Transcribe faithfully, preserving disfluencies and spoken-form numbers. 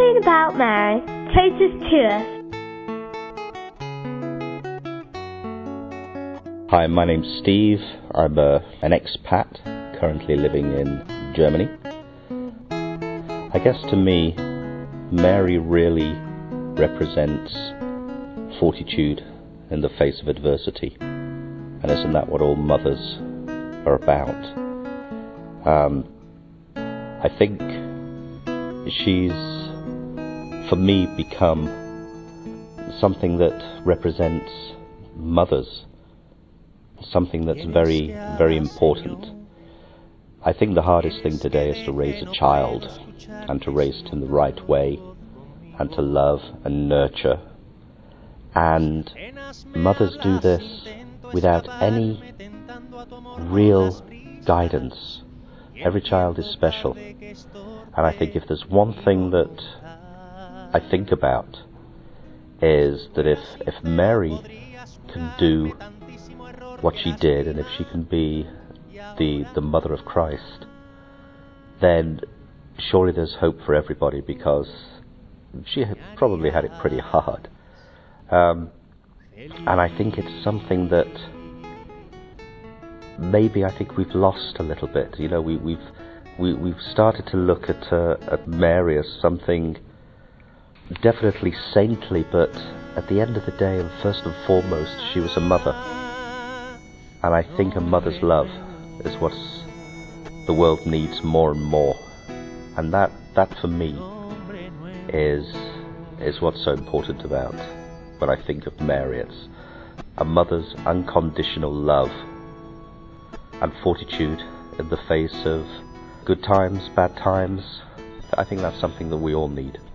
Something About Mary, Totus to us. Hi, my name's Steve. I'm a, an expat currently living in Germany. I guess to me, Mary really represents fortitude in the face of adversity. And isn't that what all mothers are about? Um, I think she's, for me, become something that represents mothers, something that's very, very important. I think the hardest thing today is to raise a child and to raise it in the right way and to love and nurture. And mothers do this without any real guidance. Every child is special. And I think if there's one thing that I think about is that if, if Mary can do what she did, and if she can be the, the Mother of Christ, then surely there's hope for everybody, because she had probably had it pretty hard. Um, and I think it's something that maybe I think we've lost a little bit. You know, we, we've we, we've started to look at uh, at Mary as something definitely saintly, but at the end of the day, and first and foremost, she was a mother, and I think a mother's love is what the world needs more and more, and that that for me is is what's so important about when I think of Mary. It's a mother's unconditional love and fortitude in the face of good times, bad times. I think that's something that we all need.